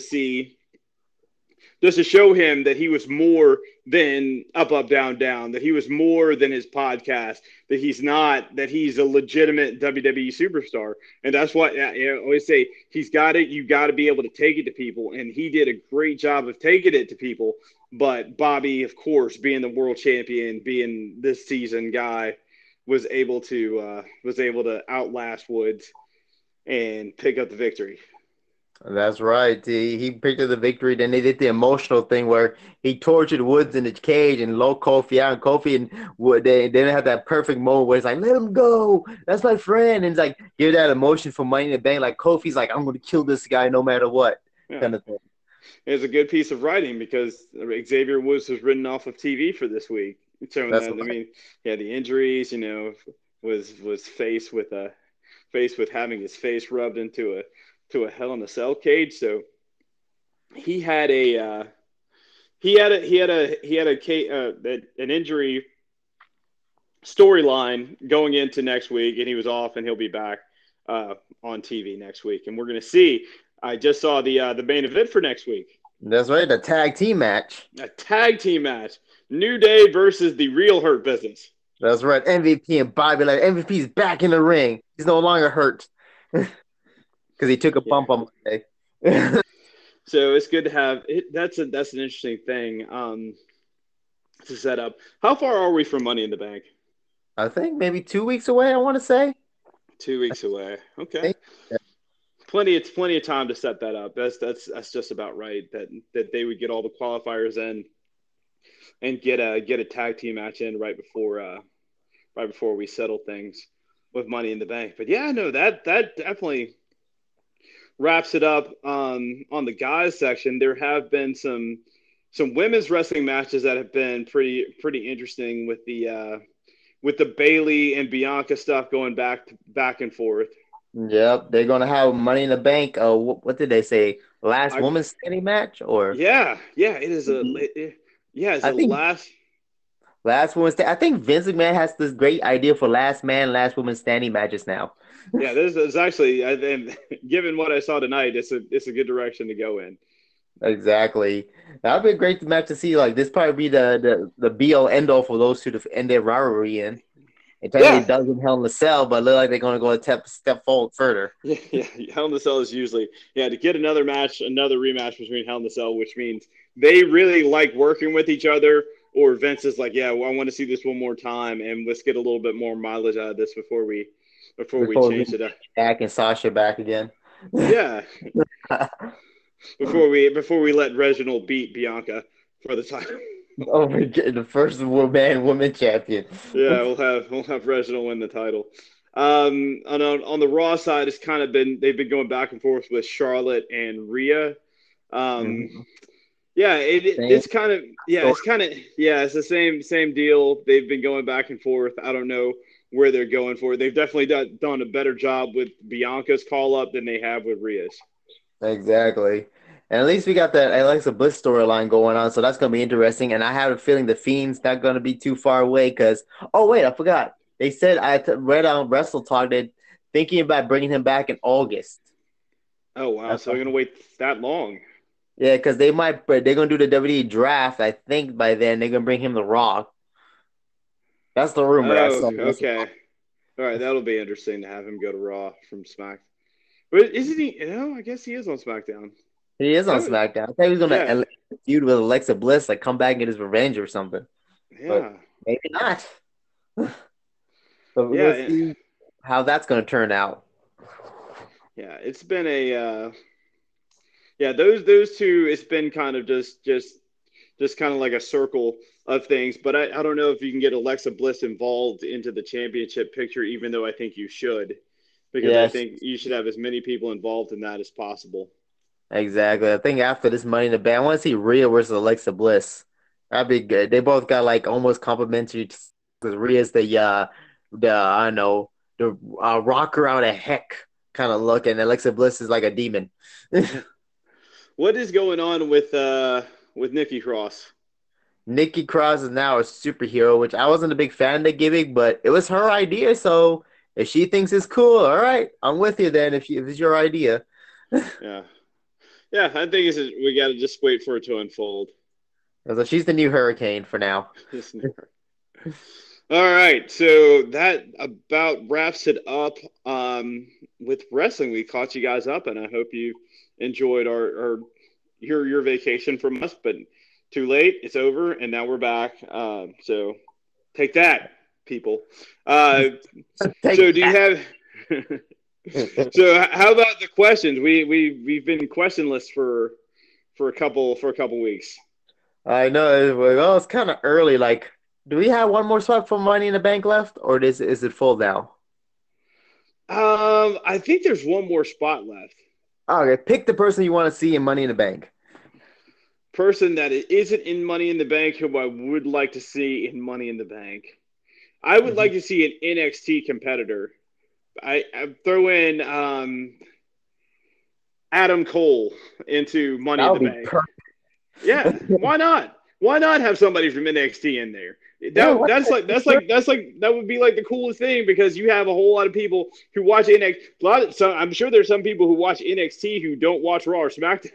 show him that he was more than up, up, down, down, that he was more than his podcast, that he's a legitimate WWE superstar. And that's what I always say. He's got it. You got to be able to take it to people. And he did a great job of taking it to people. But Bobby, of course, being the world champion, being this season guy, was able to outlast Woods and pick up the victory. That's right. He picked up the victory. Then they did the emotional thing where he tortured Woods in the cage and low Kofi out. And Kofi and Wood, they didn't have that perfect moment where it's like, let him go. That's my friend. And it's like, give that emotion for Money in the Bank. Like Kofi's like, I'm going to kill this guy no matter what kind of thing. It's a good piece of writing because Xavier Woods was written off of TV for this week. I mean, he had the injuries, you know, was faced with having his face rubbed into a Hell in a Cell cage. So he had an injury storyline going into next week, and he was off, and he'll be back on TV next week, and we're gonna see. I just saw the main event for next week. That's right, the tag team match. A tag team match. New Day versus the Real Hurt Business. That's right, MVP and Bobby Lashley. MVP's back in the ring. He's no longer hurt because he took a bump on Monday. So it's good to have it. That's an interesting thing to set up. How far are we from Money in the Bank? I think maybe 2 weeks away, I want to say. 2 weeks away. Okay. Plenty of time to set that up. That's just about right. That they would get all the qualifiers in and get a tag team match in right before we settle things with Money in the Bank. But yeah, no, that definitely wraps it up. On the guys section, there have been some women's wrestling matches that have been pretty interesting with the Bayley and Bianca stuff going back and forth. Yep, they're gonna have Money in the Bank. What did they say? Last woman standing match, or it is a last woman. I think Vince McMahon has this great idea for last woman standing matches now. Yeah, this is actually, given what I saw tonight, it's a good direction to go in. Exactly. That would be a great match to see. Like, this probably be the be-all, end-all for those two to end their rivalry in. It technically doesn't Hell in a Cell, but look like they're going to go a step forward further. Yeah, Hell in a Cell is usually to get another match, another rematch between Hell in a Cell, which means they really like working with each other, or Vince is like, well, I want to see this one more time, and let's get a little bit more mileage out of this before we change it up. Back and Sasha back again. Yeah. Before we let Reginald beat Bianca for the title. Oh my God, the first woman champion. Yeah, we'll have Reginald win the title. On the Raw side, it's kind of been they've been going back and forth with Charlotte and Rhea. It's the same deal. They've been going back and forth. I don't know where they're going for. They've definitely done a better job with Bianca's call up than they have with Rhea's. Exactly. And at least we got that Alexa Bliss storyline going on, so that's going to be interesting. And I have a feeling the Fiend's not going to be too far away because – oh, wait, I forgot. They said I read on Wrestle Talk that thinking about bringing him back in August. Oh, wow. So we're going to wait that long. Yeah, because they're going to do the WWE draft, I think, by then. They're going to bring him to Raw. That's the rumor. Oh, okay. All right, that'll be interesting to have him go to Raw from SmackDown. But isn't he – I guess he is on SmackDown. He is on SmackDown. I thought he was going to feud with Alexa Bliss, like come back and get his revenge or something. Yeah. But maybe not. But we'll see how that's going to turn out. Yeah, it's been those two, it's been kind of just kind of like a circle of things. But I don't know if you can get Alexa Bliss involved into the championship picture, even though I think you should. Because I think you should have as many people involved in that as possible. Exactly. I think after this Money in the Bank, I want to see Rhea versus Alexa Bliss. That'd be good. They both got like almost complimentary because Rhea's the rocker out of heck kind of look, and Alexa Bliss is like a demon. What is going on with Nikki Cross? Nikki Cross is now a superhero, which I wasn't a big fan of the gimmick, but it was her idea. So if she thinks it's cool, all right, I'm with you. Then if it's your idea, yeah. Yeah, I think we got to just wait for it to unfold. So she's the new Hurricane for now. All right, so that about wraps it up with wrestling. We caught you guys up, and I hope you enjoyed your vacation from us. But too late, it's over, and now we're back. So take that, people. So how about the questions? We've been questionless for a couple weeks. I know. Well, it's kind of early. Like, do we have one more spot for Money in the Bank left, or is it full now? I think there's one more spot left. Okay, pick the person you want to see in Money in the Bank. Person that isn't in Money in the Bank who I would like to see in Money in the Bank. I would like to see an NXT competitor. I throw in Adam Cole into Money in the Bank. Perfect. Yeah, why not? Why not have somebody from NXT in there? That would be like the coolest thing because you have a whole lot of people who watch NXT. I'm sure there's some people who watch NXT who don't watch Raw or SmackDown.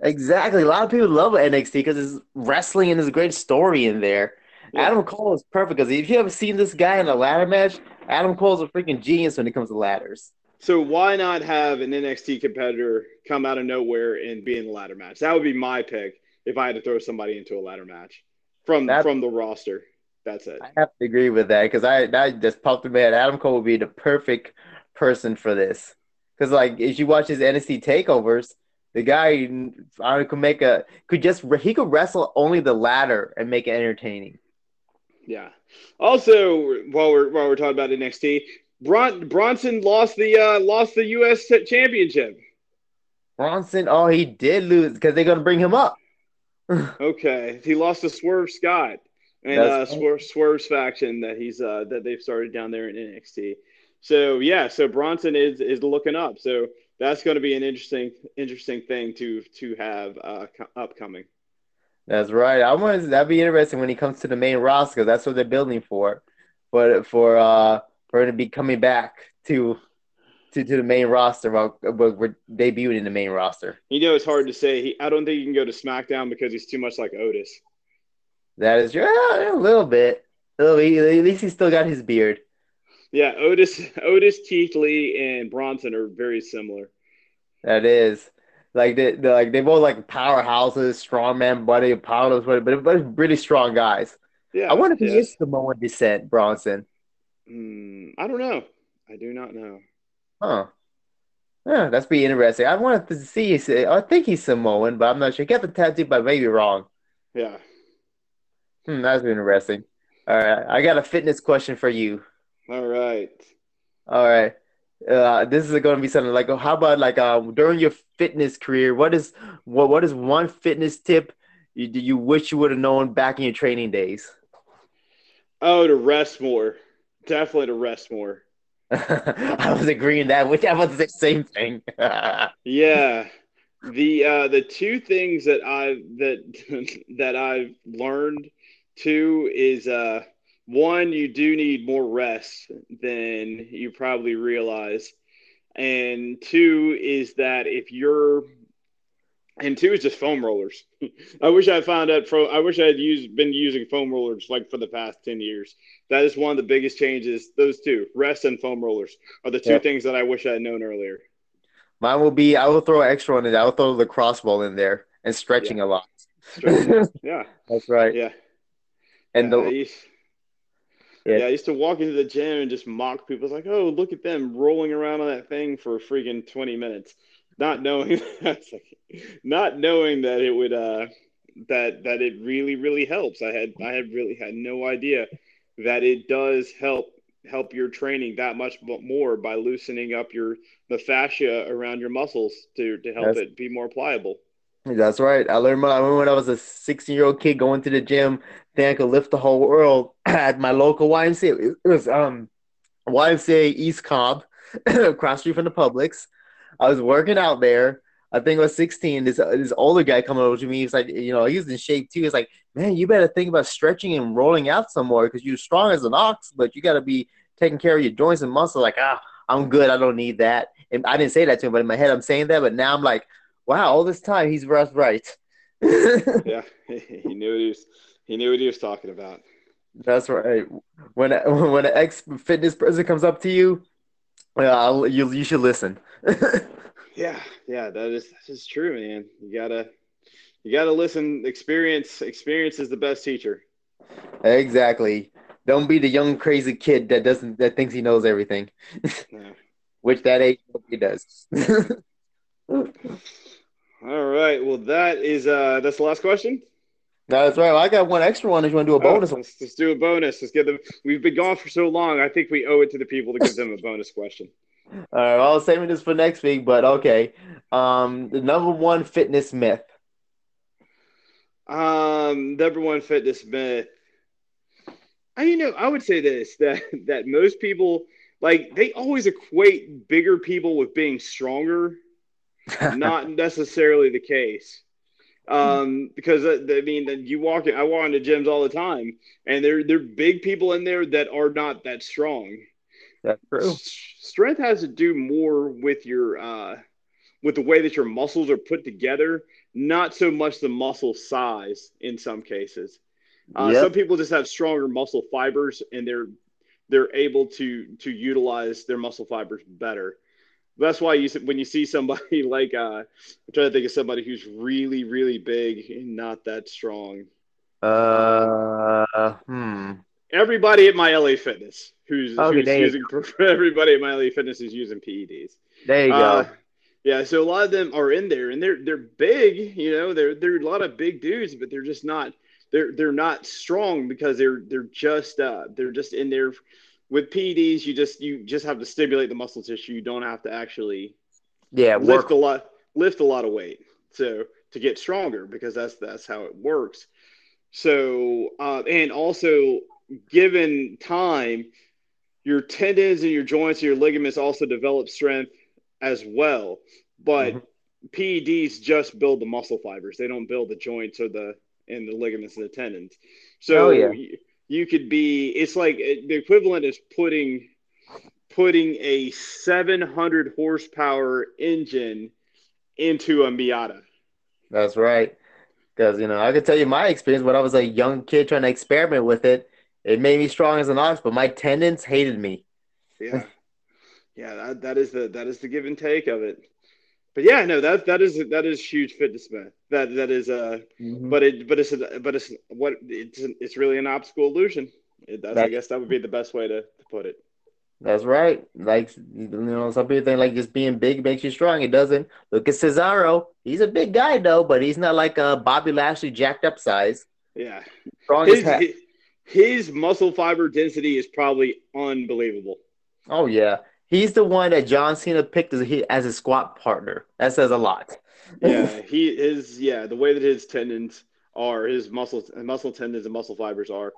Exactly, a lot of people love NXT because it's wrestling and there's a great story in there. Yeah. Adam Cole is perfect because if you ever seen this guy in a ladder match, Adam Cole's a freaking genius when it comes to ladders. So why not have an NXT competitor come out of nowhere and be in the ladder match? That would be my pick if I had to throw somebody into a ladder match from the roster. That's it. I have to agree with that because that just popped in my head. Adam Cole would be the perfect person for this because, like, if you watch his NXT takeovers, the guy could wrestle only the ladder and make it entertaining. Yeah. Also, while we're talking about NXT, Bronson lost the U.S. championship. Bronson, he did lose because they're gonna bring him up. Okay, he lost to Swerve Scott and Swerve's faction that that they've started down there in NXT. So yeah, so Bronson is looking up. So that's going to be an interesting thing to have upcoming. That's right. That'd be interesting when he comes to the main roster. That's what they're building for, but for him to be coming back to to the main roster, were debuted in the main roster. You know, it's hard to say. I don't think he can go to SmackDown because he's too much like Otis. That is a little bit. At least he's still got his beard. Yeah, Otis, Keith Lee, and Bronson are very similar. That is. Like they both like powerhouses, strongman, buddy, powerless, but really strong guys. Yeah, I wonder if he is Samoan descent, Bronson. I don't know. I do not know. Huh? Yeah, that's be interesting. I wanted to see. I think he's Samoan, but I'm not sure. He got the tattoo, but maybe wrong. Yeah. That's interesting. All right, I got a fitness question for you. All right. This is going to be something like, how about like during your fitness career, what is one fitness tip you wish you would have known back in your training days? Oh, to rest more. Definitely to rest more. I was agreeing that. Which I was the same thing. Yeah, the two things that I've learned too is one, you do need more rest than you probably realize. And two is just foam rollers. I wish I found out I wish I had been using foam rollers like for the past 10 years. That is one of the biggest changes. Those two, rest and foam rollers, are the two things that I wish I had known earlier. Mine will be, I will throw extra on it. I will throw the crossbow in there and stretching a lot. Yeah. That's right. Yeah. And I used to walk into the gym and just mock people. It's like, oh, look at them rolling around on that thing for freaking 20 minutes, not knowing that it would that it really, really helps. I really had no idea that it does help your training that much more by loosening up the fascia around your muscles to help it be more pliable. That's right. I remember when I was a 16-year-old kid going to the gym, then I could lift the whole world at my local YMCA. It was YMCA East Cobb, across street from the Publix. I was working out there. I think I was 16. This older guy coming over to me. He's like, you know, he was in shape too. He's like, man, you better think about stretching and rolling out some more because you're strong as an ox, but you got to be taking care of your joints and muscles. Like, I'm good. I don't need that. And I didn't say that to him, but in my head I'm saying that. But now I'm like, wow, all this time he's right. Yeah, he knew what he was talking about. That's right. When an ex-fitness person comes up to you, you should listen. yeah, that is true, man. You gotta listen. Experience is the best teacher. Exactly. Don't be the young crazy kid that thinks he knows everything. No. Which that age he does. All right. Well, that's the last question. That's right. Well, I got one extra one. If you want to do a bonus, let's do a bonus. Let's give them. We've been gone for so long. I think we owe it to the people to give them a bonus question. All right. Well, I was saving this for next week, but okay. The number one fitness myth. Number one fitness myth. I would say this that most people like they always equate bigger people with being stronger. Not necessarily the case. Because I walk into gyms all the time, and they're big people in there that are not that strong. That's true. Strength has to do more with your with the way that your muscles are put together, not so much the muscle size in some cases. Some people just have stronger muscle fibers, and they're able to utilize their muscle fibers better. That's why when you see somebody like I'm trying to think of somebody who's really, really big and not that strong. Everybody at my LA Fitness everybody at my LA Fitness is using PEDs. There you go. Yeah, so a lot of them are in there, and they're big. You know, they're a lot of big dudes, but they're just not they're not strong because they're just in there. With PEDs, you just have to stimulate the muscle tissue. You don't have to actually lift a lot of weight so to get stronger because that's how it works. So and also given time, your tendons and your joints and your ligaments also develop strength as well. But PEDs just build the muscle fibers. They don't build the joints or the ligaments and the tendons. So You could be – it's like the equivalent is putting putting a 700 horsepower engine into a Miata. That's right. Because, you know, I could tell you my experience when I was a young kid trying to experiment with it. It made me strong as an ox, but my tendons hated me. Yeah. Yeah, that is the give and take of it. But yeah, no, that is huge fitness, man. It's really an optical illusion. I guess that would be the best way to put it. That's right. Like, you know, some people think like just being big makes you strong. It doesn't. Look at Cesaro. He's a big guy though, but he's not like a Bobby Lashley jacked up size. Yeah. Strong as heck. His muscle fiber density is probably unbelievable. Oh yeah. He's the one that John Cena picked as a squat partner. That says a lot. Yeah, the way that his tendons are, his muscle tendons and muscle fibers are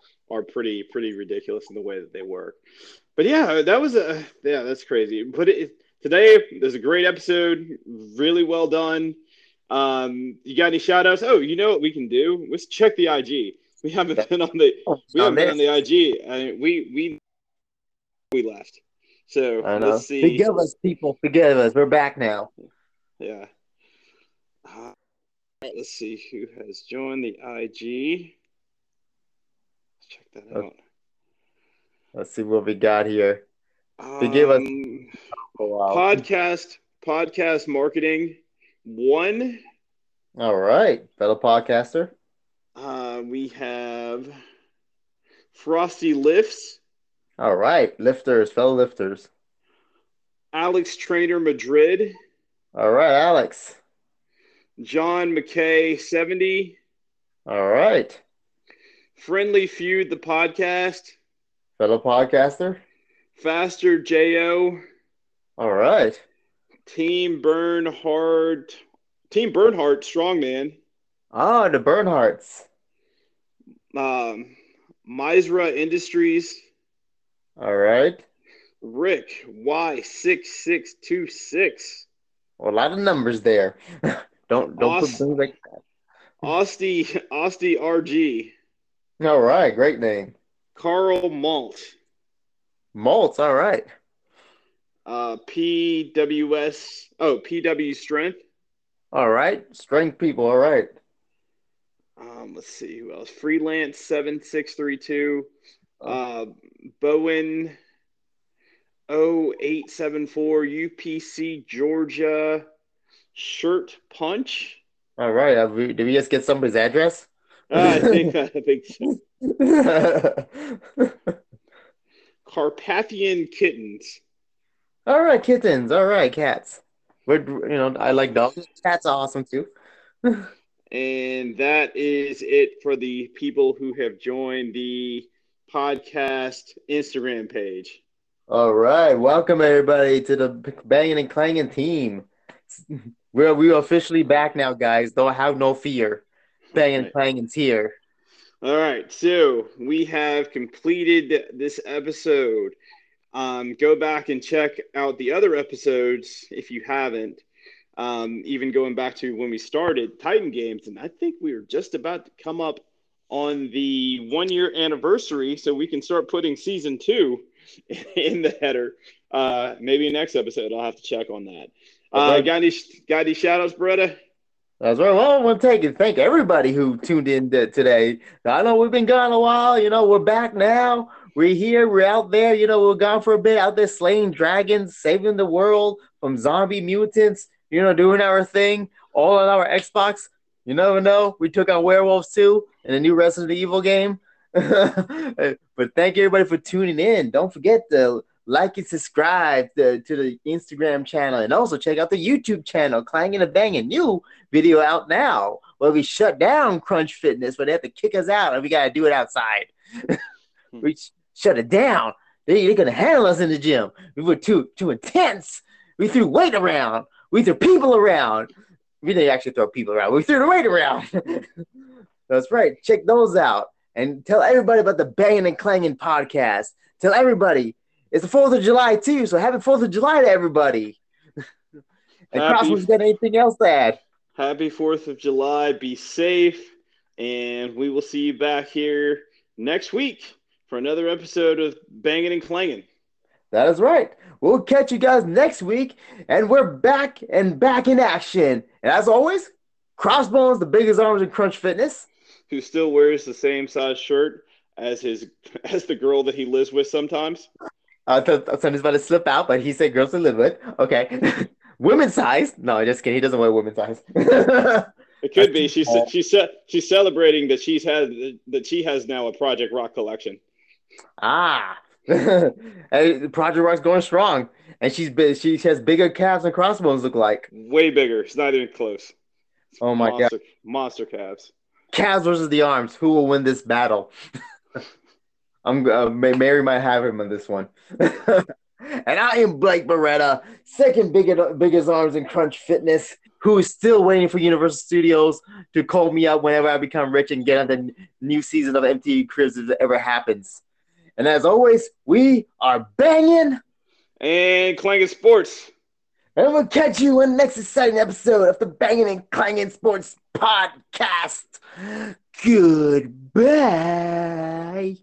pretty ridiculous in the way that they work. But yeah, that's crazy. But today was a great episode, really well done. You got any shout outs? Oh, you know what we can do? Let's check the IG. We haven't been on the IG. We left. So let's see. Forgive us, people. Forgive us. We're back now. Yeah. Let's see who has joined the IG. Let's check that out. Let's see what we got here. Forgive us. Oh, wow. Podcast marketing one. All right, fellow podcaster. We have Frosty Lifts. All right, lifters, fellow lifters. Alex Trainer Madrid. All right, Alex. John McKay 70. All right. Friendly Feud, the podcast. Fellow podcaster. Faster J.O. All right. Team Bernhardt, Strongman. Oh, the Bernhardts. Misra Industries. All right. Rick Y6626. Well, a lot of numbers there. don't put things like that. Austy RG. All right, great name. Carl Malt. Malt, all right. PW Strength. All right, strength people, all right. Let's see who else. Freelance 7632. Bowen 0874 UPC Georgia Shirt Punch. All right. Did we just get somebody's address? I think so. Carpathian Kittens. All right, kittens. All right, cats. I like dogs. Cats are awesome too. And that is it for the people who have joined the podcast Instagram page. All right, welcome everybody to the Banging and Clanging team. We're officially back now, guys. Don't have no fear. Banging and Clanging's here. All right, so we have completed this episode. Go back and check out the other episodes if you haven't. Even going back to when we started Titan Games, and I think we were just about to come up on the 1 year anniversary, so we can start putting season 2 in the header. Maybe next episode, I'll have to check on that. Okay. Got any shout outs, Beretta? That's right. Well, I want to thank everybody who tuned in today. I know we've been gone a while. You know, we're back now. We're here. We're out there. You know, we're gone for a bit, out there slaying dragons, saving the world from zombie mutants, you know, doing our thing, all on our Xbox. You never know. We took out werewolves too in a new Resident Evil game. But thank everybody for tuning in. Don't forget to like and subscribe to the Instagram channel, and also check out the YouTube channel, Clanging and Banging. New video out now where we shut down Crunch Fitness, where they have to kick us out and we got to do it outside. We shut it down. They're going to handle us in the gym. We were too intense. We threw weight around. We threw people around. We didn't actually throw people around. We threw the weight around. That's right. Check those out. And tell everybody about the Banging and Clanging podcast. Tell everybody. It's the 4th of July, too, so happy 4th of July to everybody. And Crossbones, got anything else to add? Happy 4th of July. Be safe. And we will see you back here next week for another episode of Banging and Clanging. That is right. We'll catch you guys next week, and we're back and back in action. And as always, Crossbones, the biggest arms in Crunch Fitness, who still wears the same size shirt as the girl that he lives with sometimes. I thought somebody's about to slip out, but he said girls to live with. Okay. Women's size? No, just kidding. He doesn't wear women's size. It could be. She's celebrating that she has now a Project Rock collection. Ah. Hey, Project Rock's going strong, and she has bigger calves than Crossbones look like. Way bigger. It's not even close. It's oh my god! Monster calves. Calves versus the arms. Who will win this battle? I'm Mary might have him on this one. And I am Blake Beretta, second biggest arms in Crunch Fitness, who is still waiting for Universal Studios to call me up whenever I become rich and get on the new season of MTV Cribs if it ever happens. And as always, we are banging and clanging sports. And we'll catch you in the next exciting episode of the Banging and Clanging Sports Podcast. Goodbye.